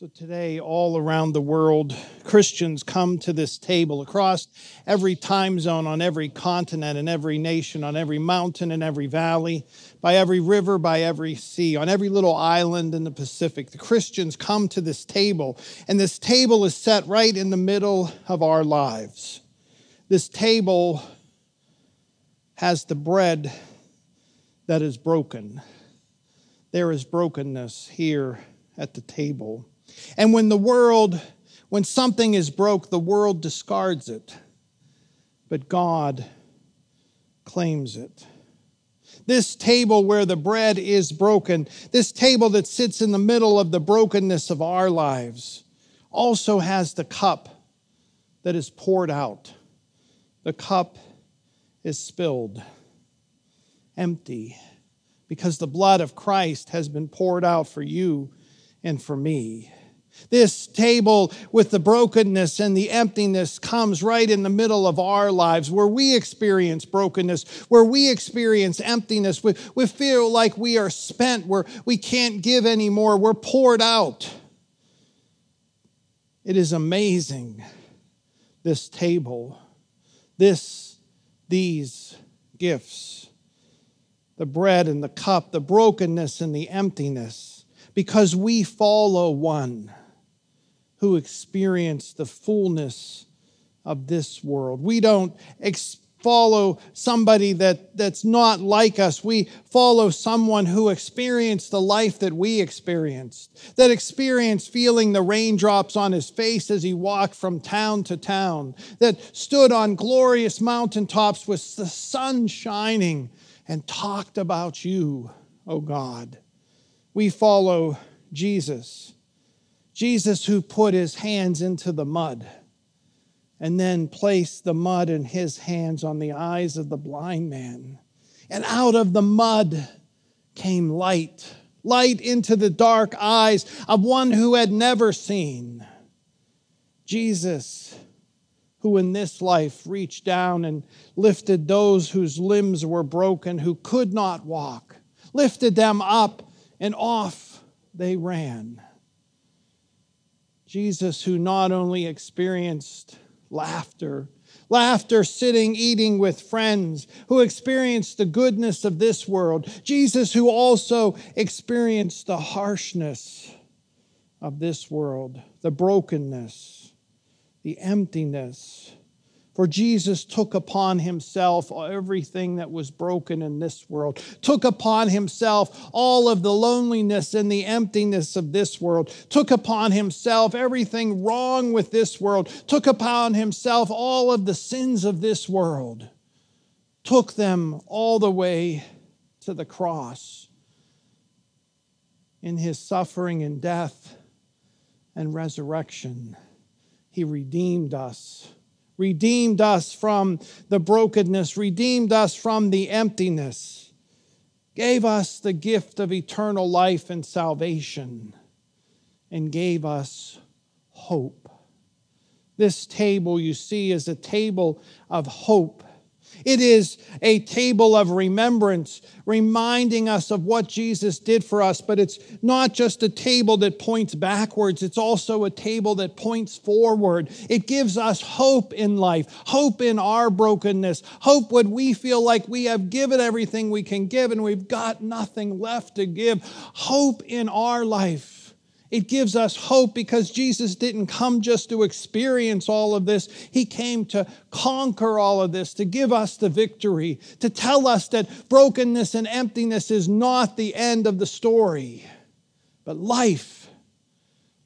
So today, all around the world, Christians come to this table across every time zone, on every continent, in every nation, on every mountain, in every valley, by every river, by every sea, on every little island in the Pacific. The Christians come to this table, and this table is set right in the middle of our lives. This table has the bread that is broken. There is brokenness here at the table. And when something is broke, the world discards it, but God claims it. This table where the bread is broken, this table that sits in the middle of the brokenness of our lives, also has the cup that is poured out. The cup is spilled, empty, because the blood of Christ has been poured out for you and for me. This table with the brokenness and the emptiness comes right in the middle of our lives, where we experience brokenness, where we experience emptiness. We feel like we are spent, where we can't give anymore. We're poured out. It is amazing, this table, these gifts, the bread and the cup, the brokenness and the emptiness, because we follow one who experienced the fullness of this world. We don't follow somebody that's not like us. We follow someone who experienced the life that we experienced, that experienced feeling the raindrops on his face as he walked from town to town, that stood on glorious mountaintops with the sun shining and talked about you, oh God. We follow Jesus. Jesus who put his hands into the mud and then placed the mud in his hands on the eyes of the blind man. And out of the mud came light, light into the dark eyes of one who had never seen. Jesus, who in this life reached down and lifted those whose limbs were broken, who could not walk, lifted them up, and off they ran. Jesus, who not only experienced laughter sitting, eating with friends, who experienced the goodness of this world. Jesus, who also experienced the harshness of this world, the brokenness, the emptiness. For Jesus took upon himself everything that was broken in this world, took upon himself all of the loneliness and the emptiness of this world, took upon himself everything wrong with this world, took upon himself all of the sins of this world, took them all the way to the cross in his suffering and death and resurrection. He redeemed us from the brokenness, redeemed us from the emptiness, gave us the gift of eternal life and salvation, and gave us hope. This table, you see, is a table of hope. It is a table of remembrance, reminding us of what Jesus did for us. But it's not just a table that points backwards. It's also a table that points forward. It gives us hope in life, hope in our brokenness, hope when we feel like we have given everything we can give and we've got nothing left to give. Hope in our life. It gives us hope because Jesus didn't come just to experience all of this. He came to conquer all of this, to give us the victory, to tell us that brokenness and emptiness is not the end of the story, but life,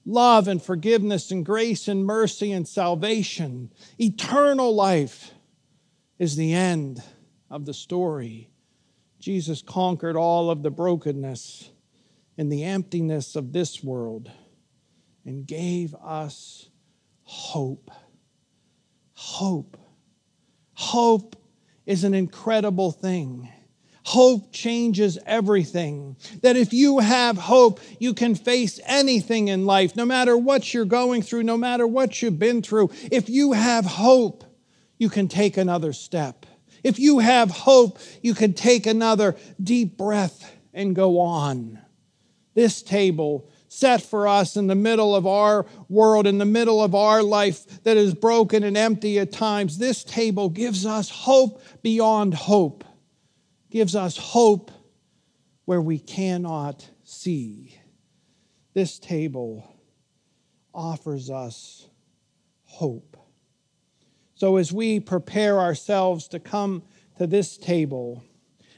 love and forgiveness and grace and mercy and salvation, eternal life is the end of the story. Jesus conquered all of the brokenness in the emptiness of this world and gave us hope. Hope. Hope is an incredible thing. Hope changes everything. That if you have hope, you can face anything in life, no matter what you're going through, no matter what you've been through. If you have hope, you can take another step. If you have hope, you can take another deep breath and go on. This table set for us in the middle of our world, in the middle of our life that is broken and empty at times. This table gives us hope beyond hope, gives us hope where we cannot see. This table offers us hope. So as we prepare ourselves to come to this table,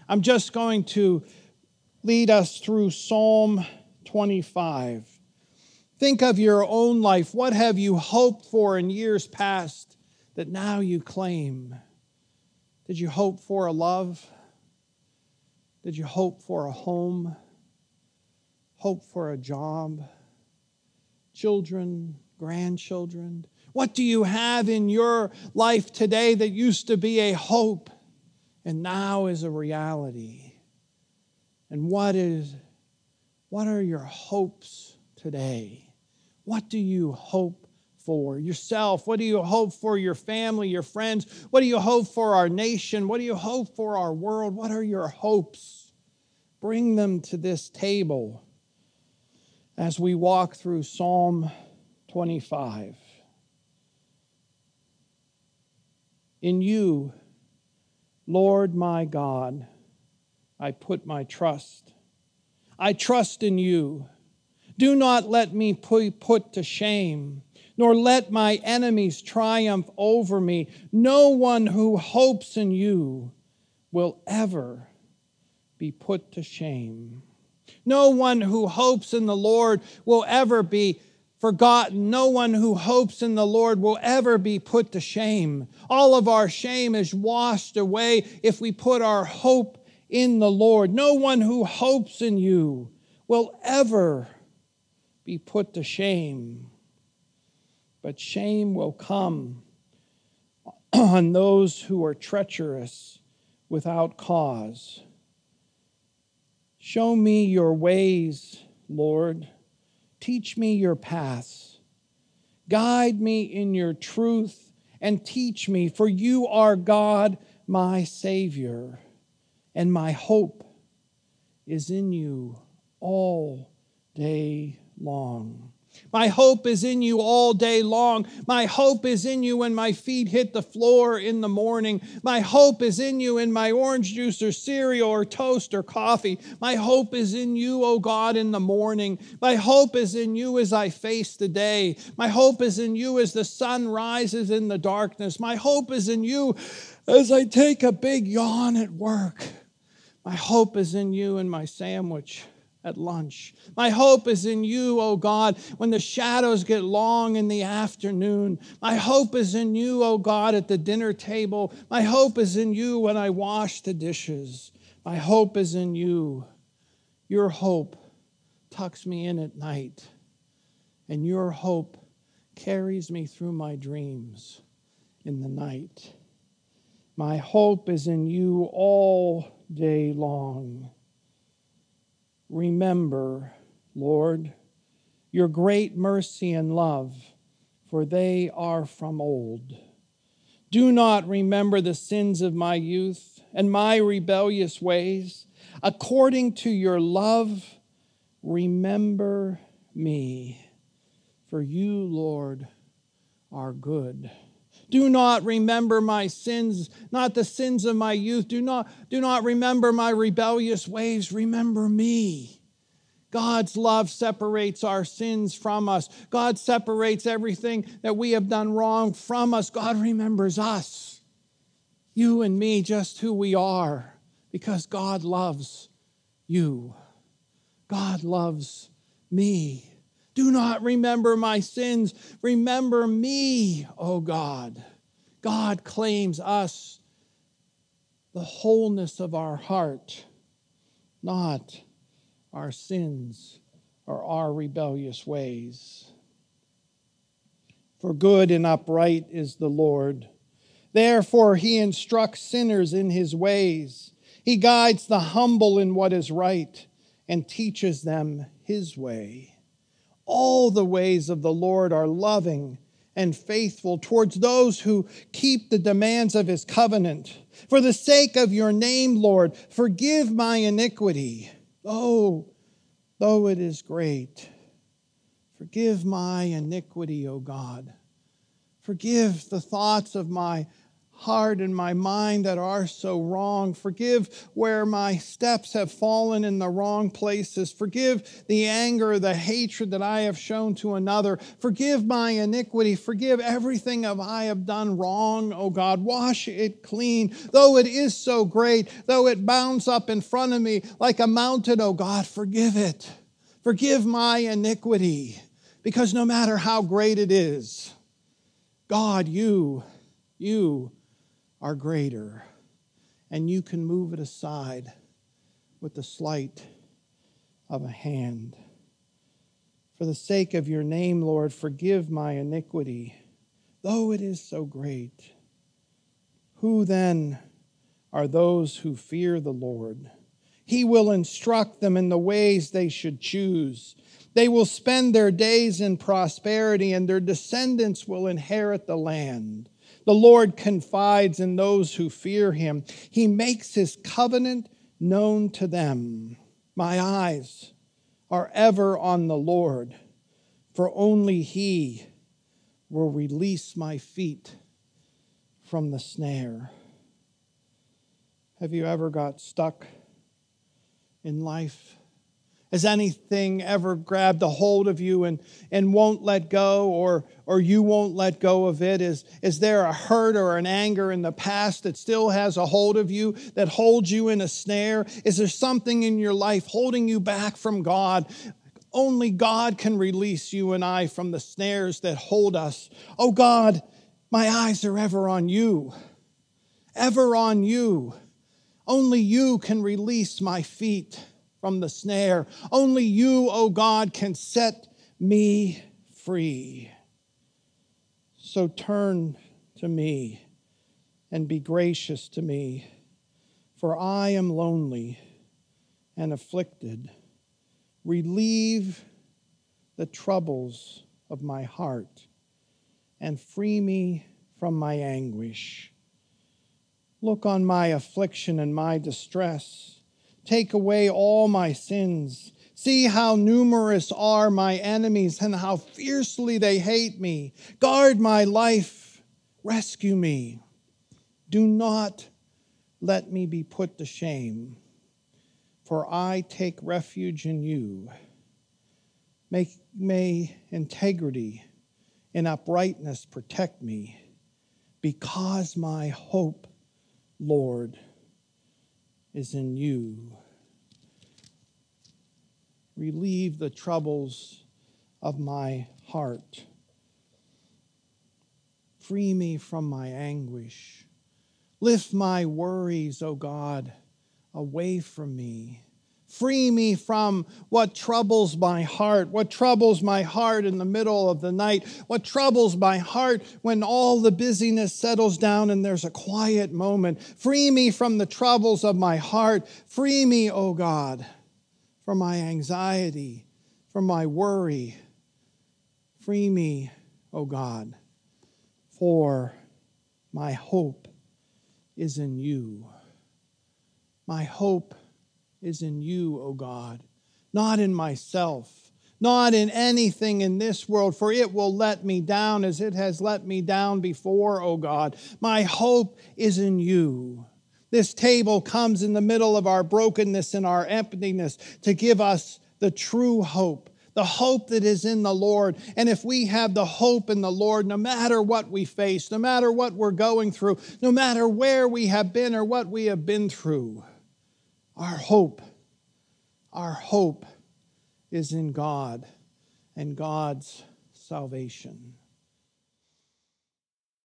I'm just going to lead us through Psalm 25. Think of your own life. What have you hoped for in years past that now you claim? Did you hope for a love? Did you hope for a home? Hope for a job? Children, grandchildren? What do you have in your life today that used to be a hope and now is a reality? And what are your hopes today? What do you hope for yourself? What do you hope for your family, your friends? What do you hope for our nation? What do you hope for our world? What are your hopes? Bring them to this table as we walk through Psalm 25. In you, Lord my God, I put my trust. I trust in you. Do not let me be put to shame, nor let my enemies triumph over me. No one who hopes in you will ever be put to shame. No one who hopes in the Lord will ever be forgotten. No one who hopes in the Lord will ever be put to shame. All of our shame is washed away if we put our hope in the Lord. No one who hopes in you will ever be put to shame. But shame will come on those who are treacherous without cause. Show me your ways, Lord. Teach me your paths. Guide me in your truth and teach me, for you are God, my Savior. And my hope is in you all day long. My hope is in you all day long. My hope is in you when my feet hit the floor in the morning. My hope is in you in my orange juice or cereal or toast or coffee. My hope is in you, O God, in the morning. My hope is in you as I face the day. My hope is in you as the sun rises in the darkness. My hope is in you as I take a big yawn at work. My hope is in you and my sandwich at lunch. My hope is in you, O God, when the shadows get long in the afternoon. My hope is in you, O God, at the dinner table. My hope is in you when I wash the dishes. My hope is in you. Your hope tucks me in at night, and your hope carries me through my dreams in the night. My hope is in you all day long. Remember, Lord, your great mercy and love, for they are from old. Do not remember the sins of my youth and my rebellious ways. According to your love, remember me, for you, Lord, are good. Do not remember my sins, not the sins of my youth. Do not remember my rebellious ways. Remember me. God's love separates our sins from us. God separates everything that we have done wrong from us. God remembers us, you and me, just who we are, because God loves you. God loves me. Do not remember my sins. Remember me, O God. God claims us, the wholeness of our heart, not our sins or our rebellious ways. For good and upright is the Lord. Therefore he instructs sinners in his ways. He guides the humble in what is right and teaches them his way. All the ways of the Lord are loving and faithful towards those who keep the demands of his covenant. For the sake of your name, Lord, forgive my iniquity. Oh, though it is great, Forgive my iniquity, O God. Forgive the thoughts of my heart and my mind that are so wrong. Forgive where my steps have fallen in the wrong places. Forgive the anger, the hatred that I have shown to another. Forgive my iniquity. Forgive everything I have done wrong, O God. Wash it clean, though it is so great, though it bounds up in front of me like a mountain, O God, forgive it. Forgive my iniquity, because no matter how great it is, God, you are greater, and you can move it aside with the sleight of a hand. For the sake of your name, Lord, forgive my iniquity, though it is so great. Who then are those who fear the Lord? He will instruct them in the ways they should choose. They will spend their days in prosperity, and their descendants will inherit the land. The Lord confides in those who fear him. He makes his covenant known to them. My eyes are ever on the Lord, for only he will release my feet from the snare. Have you ever got stuck in life? Has anything ever grabbed a hold of you and won't let go, or you won't let go of it? Is there a hurt or an anger in the past that still has a hold of you, that holds you in a snare? Is there something in your life holding you back from God? Only God can release you and I from the snares that hold us. Oh God, my eyes are ever on you, ever on you. Only you can release my feet from the snare. Only you, O God, can set me free. So turn to me and be gracious to me, for I am lonely and afflicted. Relieve the troubles of my heart and free me from my anguish. Look on my affliction and my distress. Take away all my sins. See how numerous are my enemies and how fiercely they hate me. Guard my life. Rescue me. Do not let me be put to shame, for I take refuge in you. May integrity and uprightness protect me, because my hope, Lord, is in you. Relieve the troubles of my heart. Free me from my anguish. Lift my worries, O God, away from me. Free me from what troubles my heart, in the middle of the night, what troubles my heart when all the busyness settles down and there's a quiet moment. Free me from the troubles of my heart. Free me, O God, from my anxiety, from my worry. Free me, O God, for my hope is in you. My hope is in you, O God, not in myself, not in anything in this world, for it will let me down as it has let me down before, O God. My hope is in you. This table comes in the middle of our brokenness and our emptiness to give us the true hope, the hope that is in the Lord. And if we have the hope in the Lord, no matter what we face, no matter what we're going through, no matter where we have been or what we have been through, Our hope is in God and God's salvation.